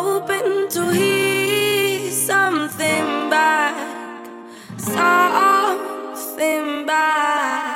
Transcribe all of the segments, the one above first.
hoping to hear something back, something back.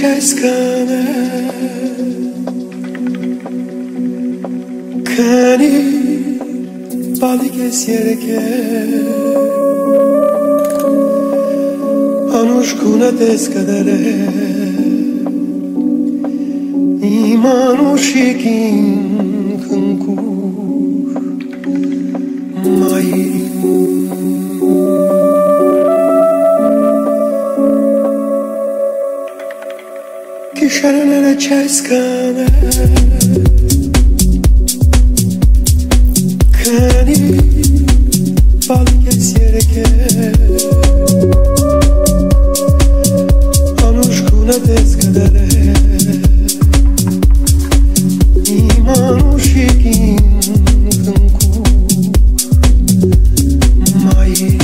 just Kani bali kesirke Anushkuna teskadere Imanushikin kankur mai Kishanana Chaskana Kani Balkes Yereke Anushkuna Deskadere Imanushikin Kunku Mayin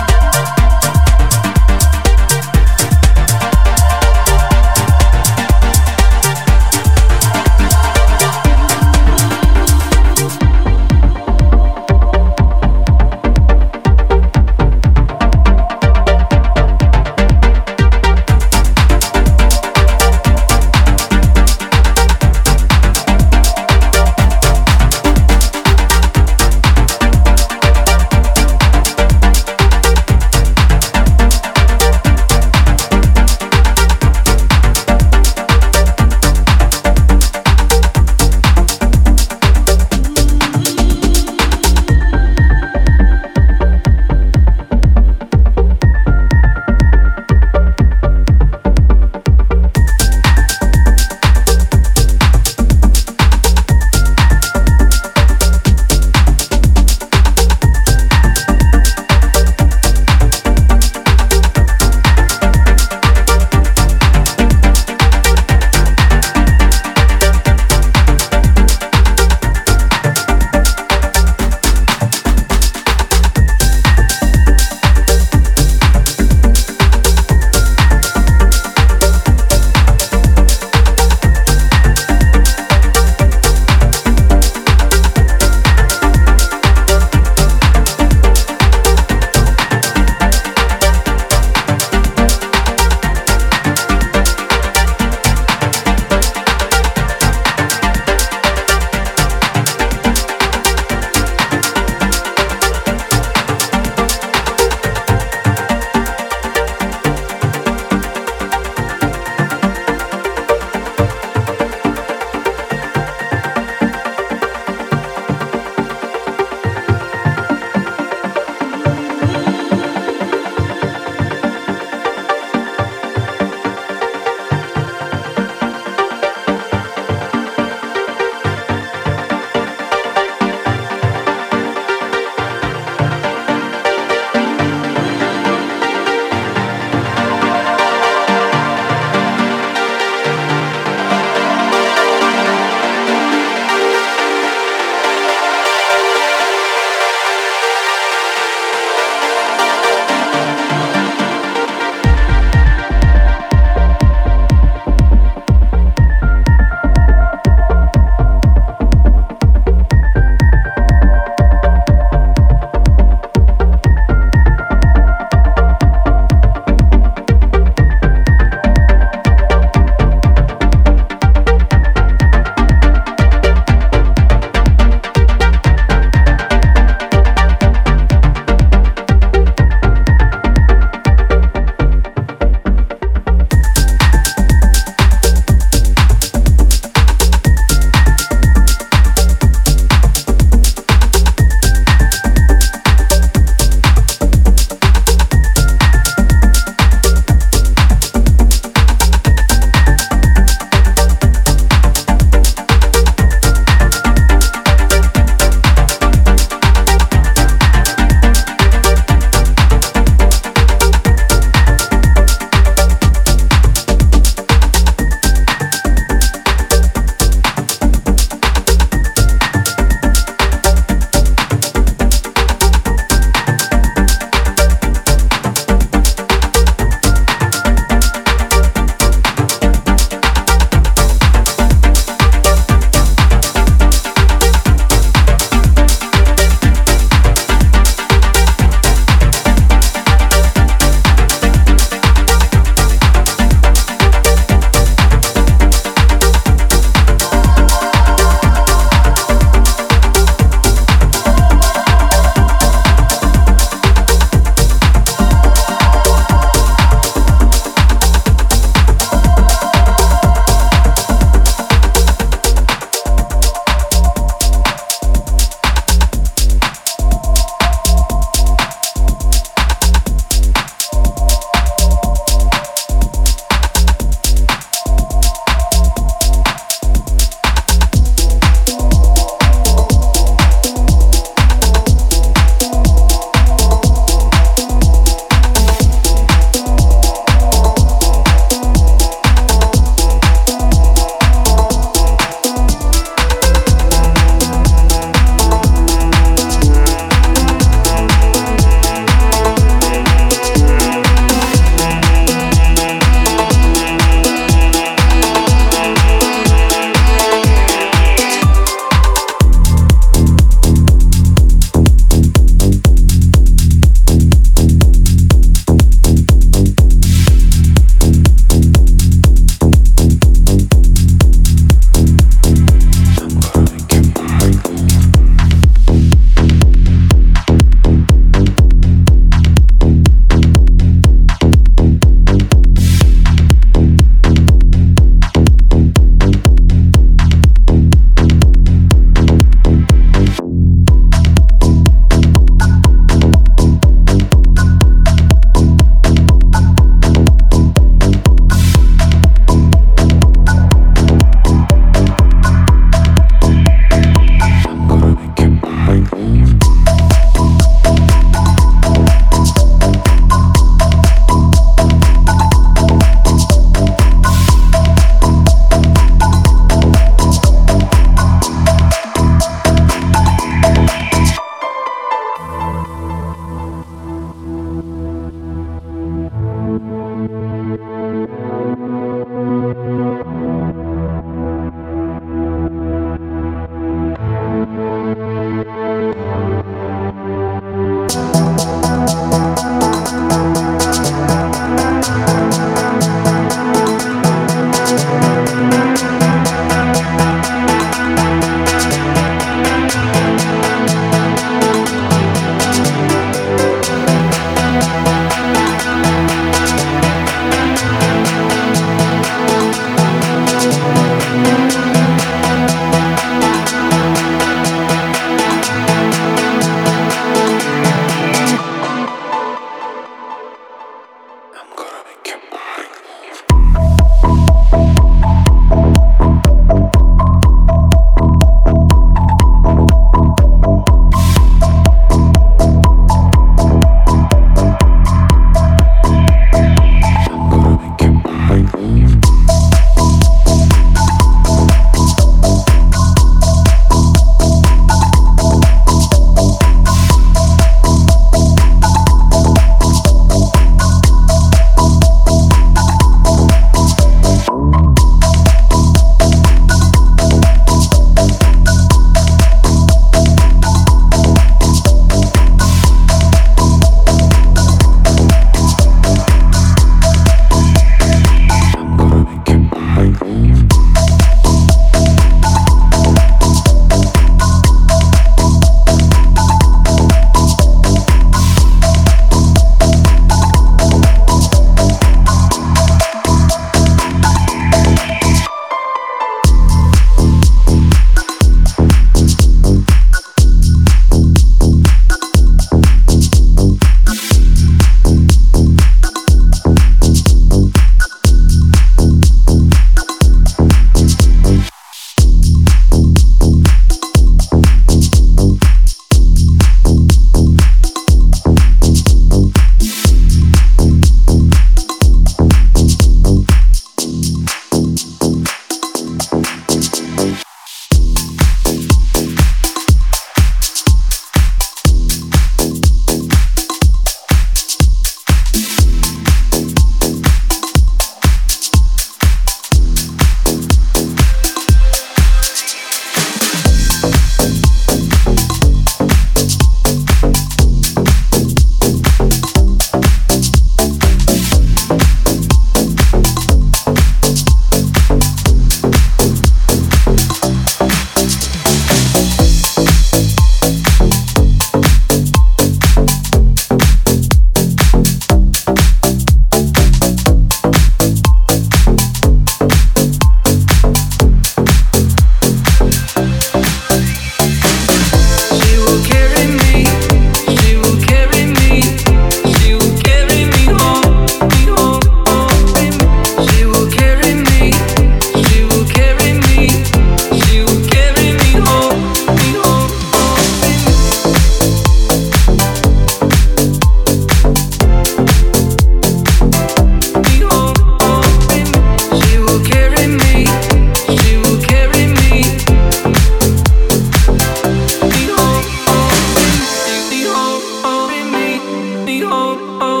Oh,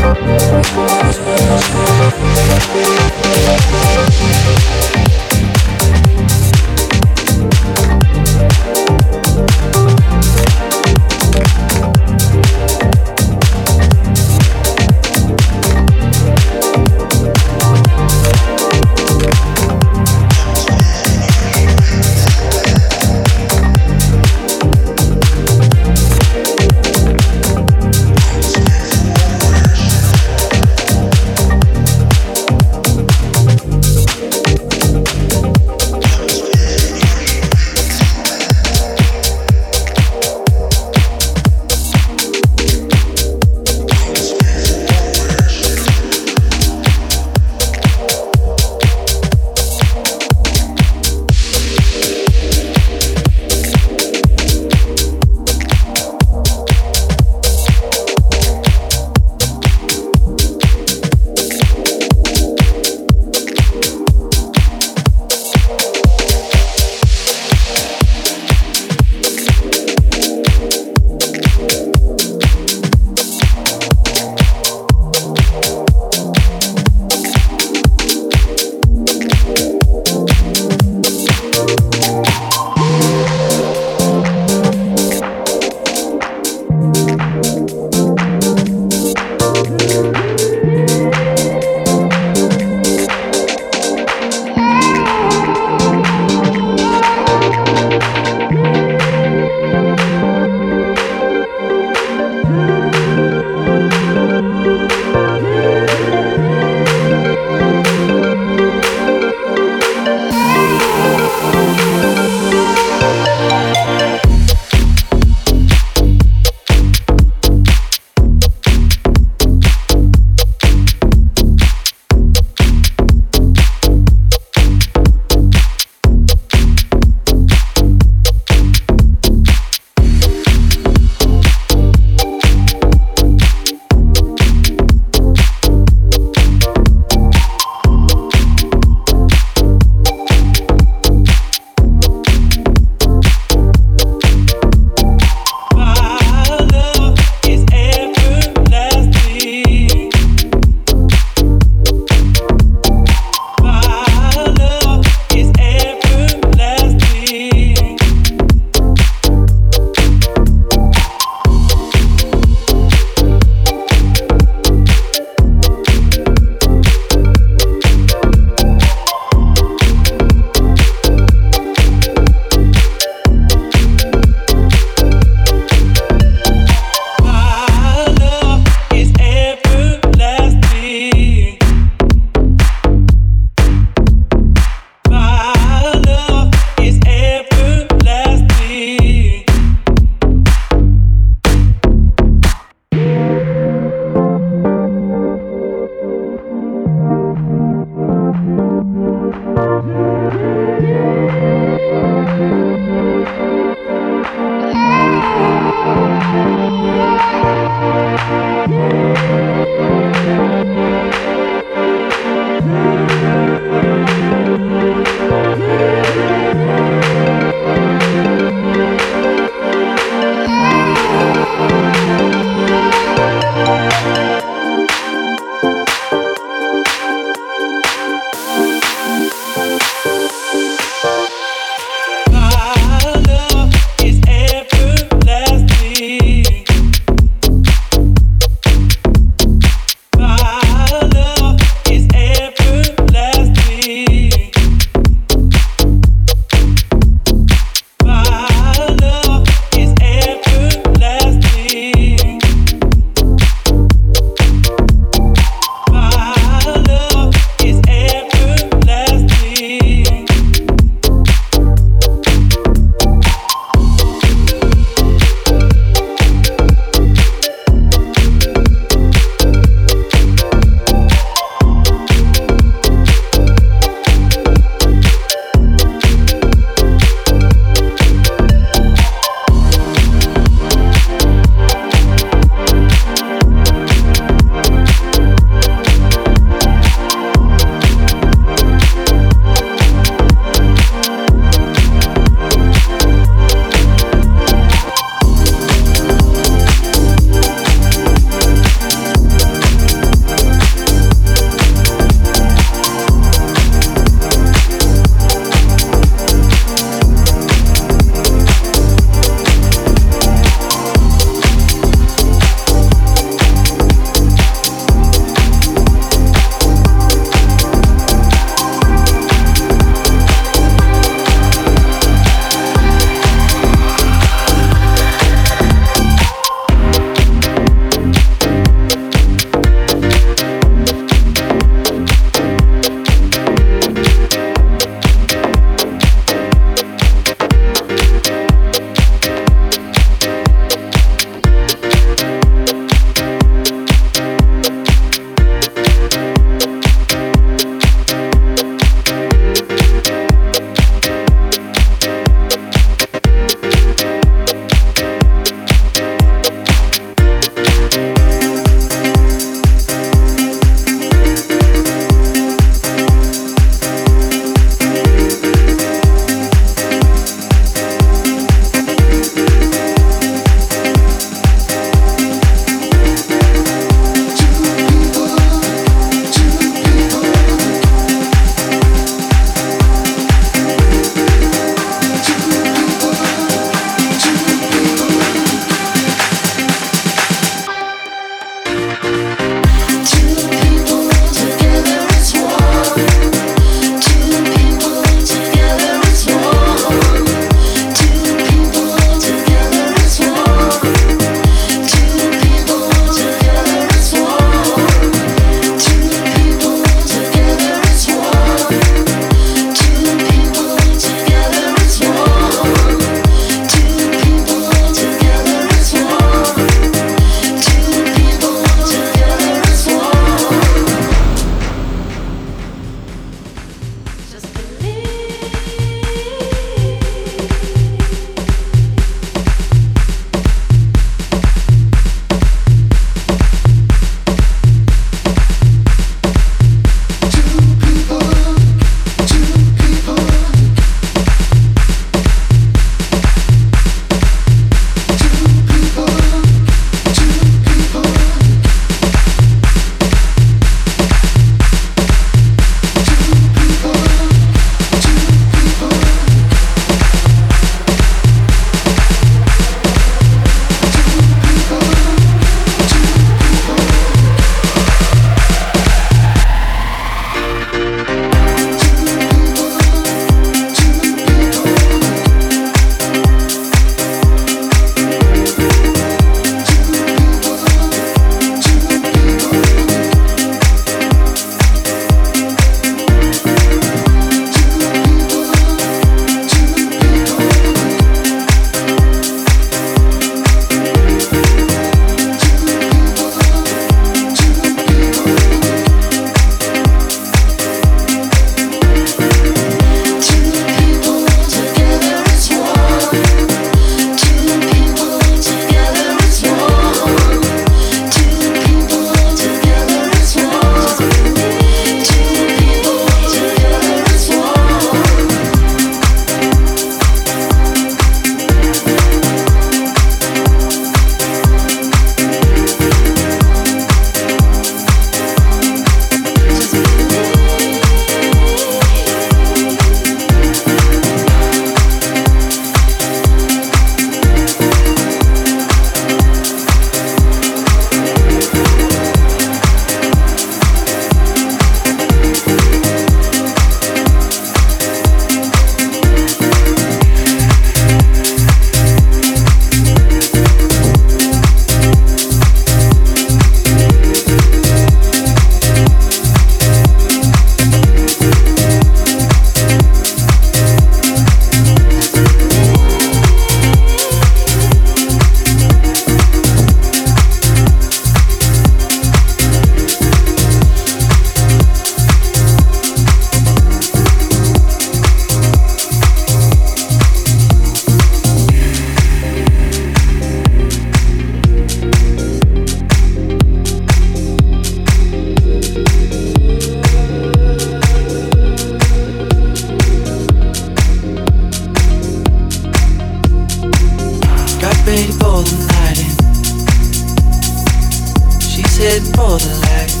headed for the light.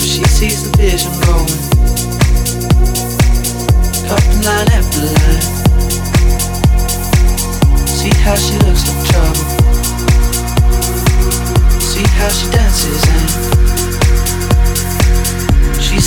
She sees the vision growing, cutting line after line. See how she looks in trouble, see how she dances and she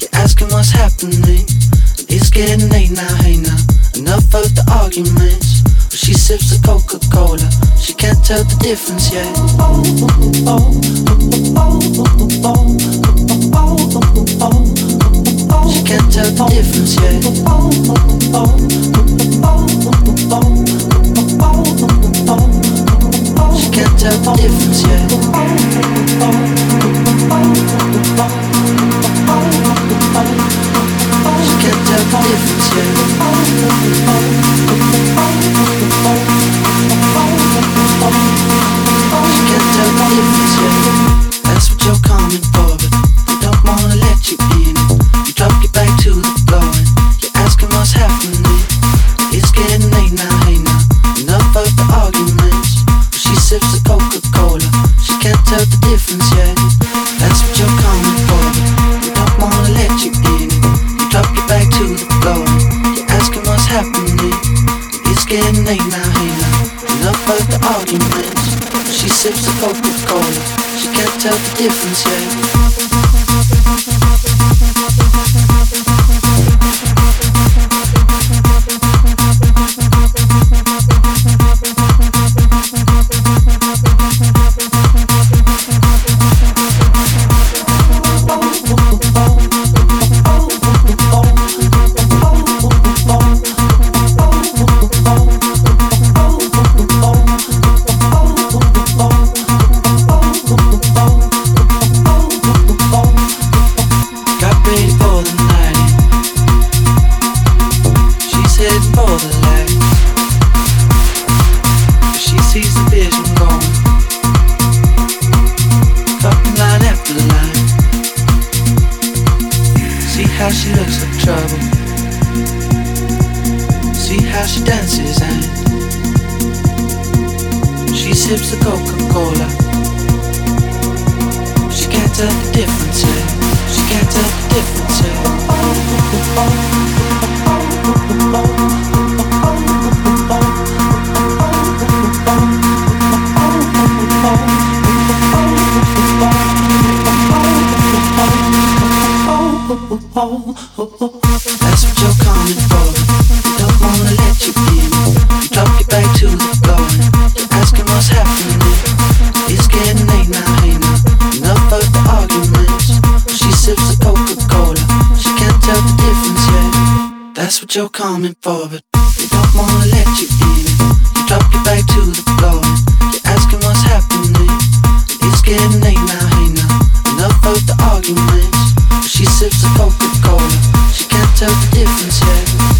you're asking what's happening. And it's getting late now, hey now, enough of the arguments. But she sips the Coca-Cola, she can't tell the difference yet. Oh, oh, oh, oh, oh, oh, oh, oh, oh. She can't tell the difference yet. Oh, oh, oh, oh, oh, oh. She can't tell the difference yet. Oh, oh. She can't tell the difference yet. Oh, oh, oh, she can't tell the difference yet. That's what you're coming for, but they don't wanna let you in it. You drop your back to the floor and you're asking what's happening. It's getting late now, hey now, enough of the arguments. But she sips a Coca-Cola, she can't tell the difference yet. That's what you're coming for, but they don't wanna let you in it. You drop your back to the floor and you're asking what's happening. It's getting late now, hey now, enough of the arguments. She sips the Coca-Cola, she can't tell the difference yet.